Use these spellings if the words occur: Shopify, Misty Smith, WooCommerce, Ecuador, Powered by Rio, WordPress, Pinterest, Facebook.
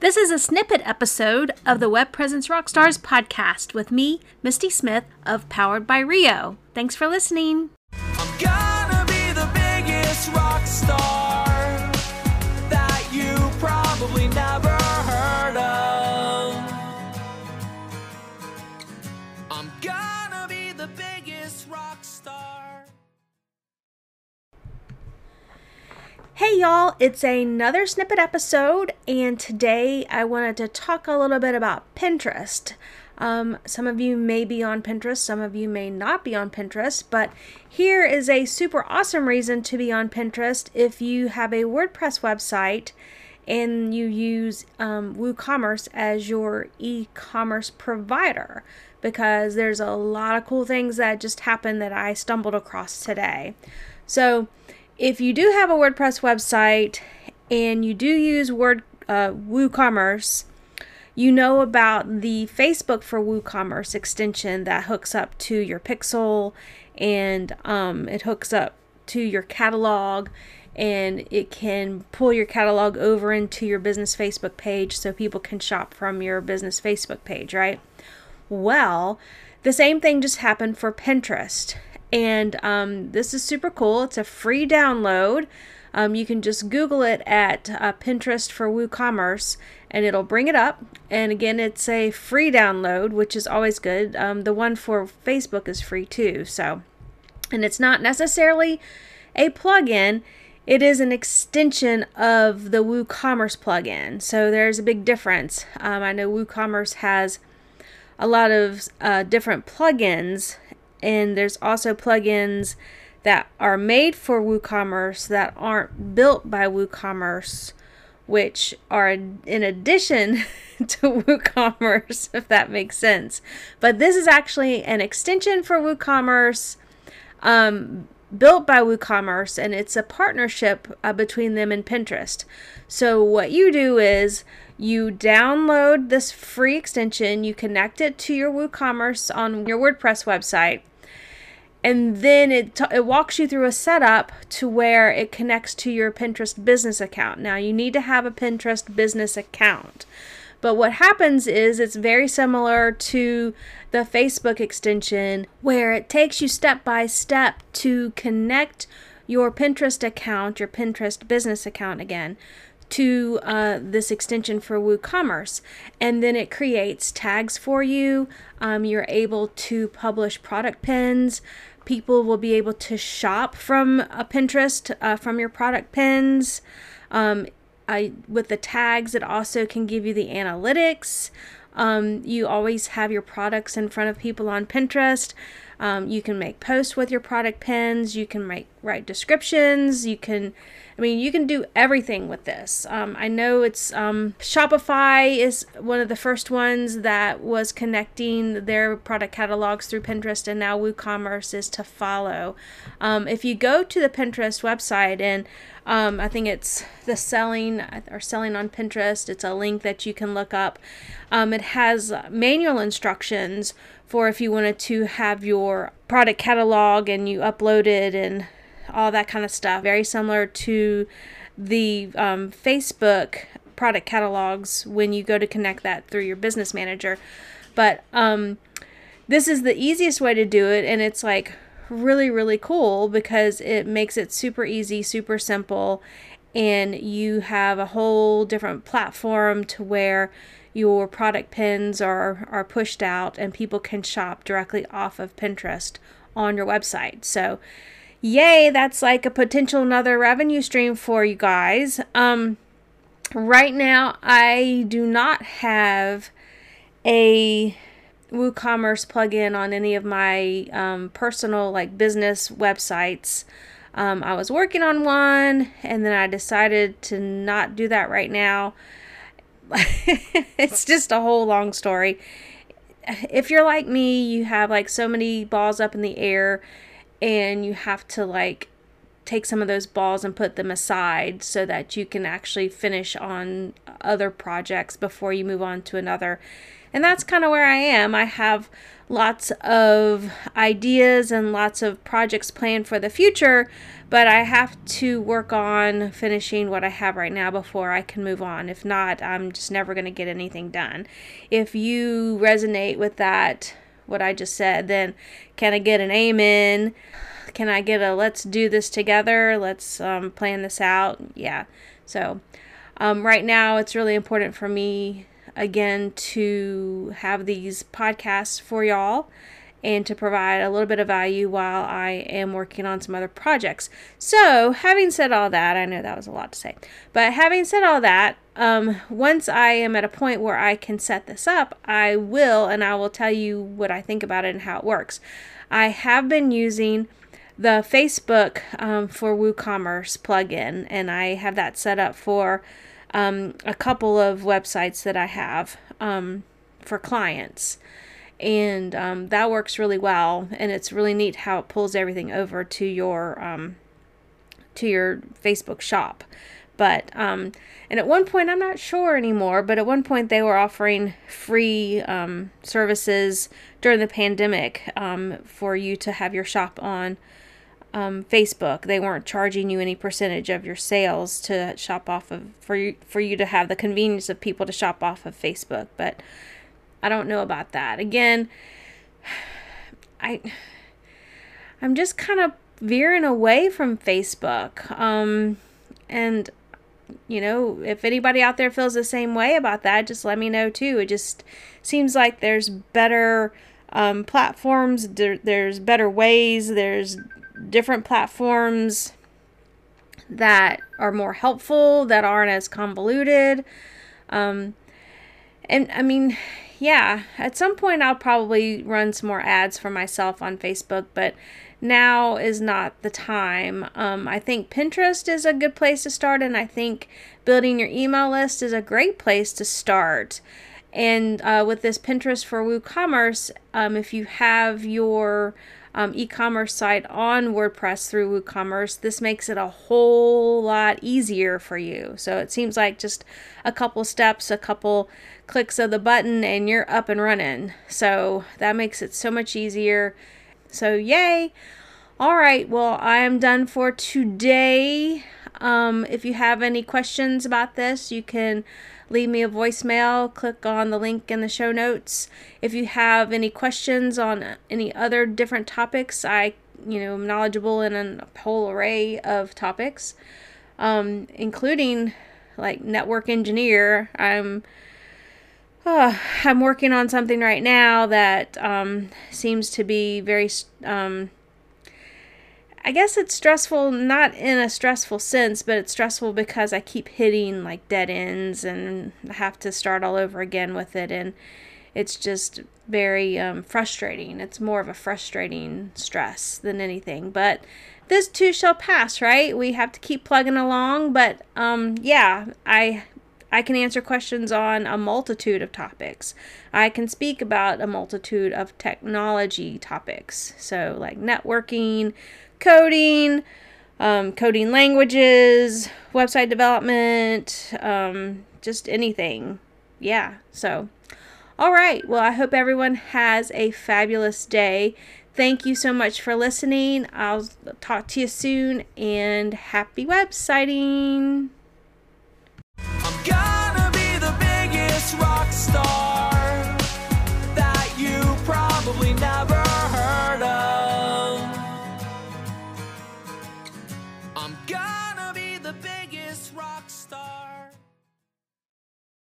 This is a snippet episode of the Web Presence Rockstars podcast with me, Misty Smith of Powered by Rio. Thanks for listening. I'm gonna be the biggest rock star that you probably never heard of. I'm gonna be the biggest rock star. Hey y'all, it's another snippet episode, and today I wanted to talk a little bit about Pinterest. Some of you may be on Pinterest, some of you may not be on Pinterest, but here is a super awesome reason to be on Pinterest if you have a WordPress website and you use WooCommerce as your e-commerce provider, because there's a lot of cool things that just happened that I stumbled across today. So if you do have a WordPress website and you do use WooCommerce, you know about the Facebook for WooCommerce extension that hooks up to your pixel, and it hooks up to your catalog, and it can pull your catalog over into your business Facebook page so people can shop from your business Facebook page, right? Well, the same thing just happened for Pinterest. And this is super cool. It's a free download. You can just Google it at Pinterest for WooCommerce, and it'll bring it up. And again, it's a free download, which is always good. The one for Facebook is free too. So, and it's not necessarily a plugin. It is an extension of the WooCommerce plugin. So there's a big difference. I know WooCommerce has a lot of different plugins. And there's also plugins that are made for WooCommerce that aren't built by WooCommerce, which are in addition to WooCommerce, if that makes sense. But this is actually an extension for WooCommerce built by WooCommerce, and it's a partnership between them and Pinterest. So what you do is you download this free extension, you connect it to your WooCommerce on your WordPress website, and then it walks you through a setup to where it connects to your Pinterest business account. Now, you need to have a Pinterest business account. But what happens is it's very similar to the Facebook extension, where it takes you step by step to connect your Pinterest account, your Pinterest business account again, to this extension for WooCommerce. And then it creates tags for you. You're able to publish product pins. People will be able to shop from Pinterest, from your product pins. With the tags, it also can give you the analytics. You always have your products in front of people on Pinterest. You can make posts with your product pins. You can write descriptions. You can do everything with this. I know it's Shopify is one of the first ones that was connecting their product catalogs through Pinterest, and now WooCommerce is to follow. If you go to the Pinterest website and I think it's the selling on Pinterest. It's a link that you can look up. It has manual instructions for if you wanted to have your product catalog and you upload it and all that kind of stuff. Very similar to the Facebook product catalogs when you go to connect that through your business manager. But this is the easiest way to do it, and it's like really, really cool because it makes it super easy, super simple, and you have a whole different platform to where your product pins are pushed out and people can shop directly off of Pinterest on your website. So yay, that's like a potential another revenue stream for you guys. Right now, I do not have a WooCommerce plugin on any of my personal business websites. I was working on one, and then I decided to not do that right now. It's just a whole long story. If you're like me, you have so many balls up in the air, and you have to take some of those balls and put them aside so that you can actually finish on other projects before you move on to another. And that's kind of where I am. I have lots of ideas and lots of projects planned for the future, but I have to work on finishing what I have right now before I can move on. If not, I'm just never going to get anything done. If you resonate with that, what I just said, then can I get an amen? Can I get a let's do this together? Let's plan this out. Yeah. So right now it's really important for me again to have these podcasts for y'all and to provide a little bit of value while I am working on some other projects. So having said all that, I know that was a lot to say, but having said all that, once I am at a point where I can set this up, I will tell you what I think about it and how it works. I have been using the Facebook for WooCommerce plugin, and I have that set up for a couple of websites that I have for clients. And that works really well, and it's really neat how it pulls everything over to your Facebook shop. But and at one point, I'm not sure anymore, but at one point they were offering free services during the pandemic for you to have your shop on Facebook. They weren't charging you any percentage of your sales to shop off of, for you to have the convenience of people to shop off of Facebook. But I don't know about that. Again, I'm just kind of veering away from Facebook. And, you know, if anybody out there feels the same way about that, just let me know too. It just seems like there's better platforms, there's better ways, there's different platforms that are more helpful, that aren't as convoluted. And I mean, yeah, at some point I'll probably run some more ads for myself on Facebook, but now is not the time. I think Pinterest is a good place to start, and I think building your email list is a great place to start. And with this Pinterest for WooCommerce, if you have your e-commerce site on WordPress through WooCommerce, this makes it a whole lot easier for you. So it seems like just a couple steps, a couple clicks of the button, and you're up and running. So that makes it so much easier. So yay. All right. Well, I am done for today. If you have any questions about this, you can leave me a voicemail. Click on the link in the show notes. If you have any questions on any other different topics, I'm knowledgeable in a whole array of topics, including like network engineer. I'm working on something right now that seems to be very, I guess it's stressful, not in a stressful sense, but it's stressful because I keep hitting like dead ends and I have to start all over again with it. And it's just very frustrating. It's more of a frustrating stress than anything, but this too shall pass, right? We have to keep plugging along, but I can answer questions on a multitude of topics. I can speak about a multitude of technology topics. So like networking, coding, coding languages, website development, just anything. Yeah. So, all right. Well, I hope everyone has a fabulous day. Thank you so much for listening. I'll talk to you soon, and happy websiting.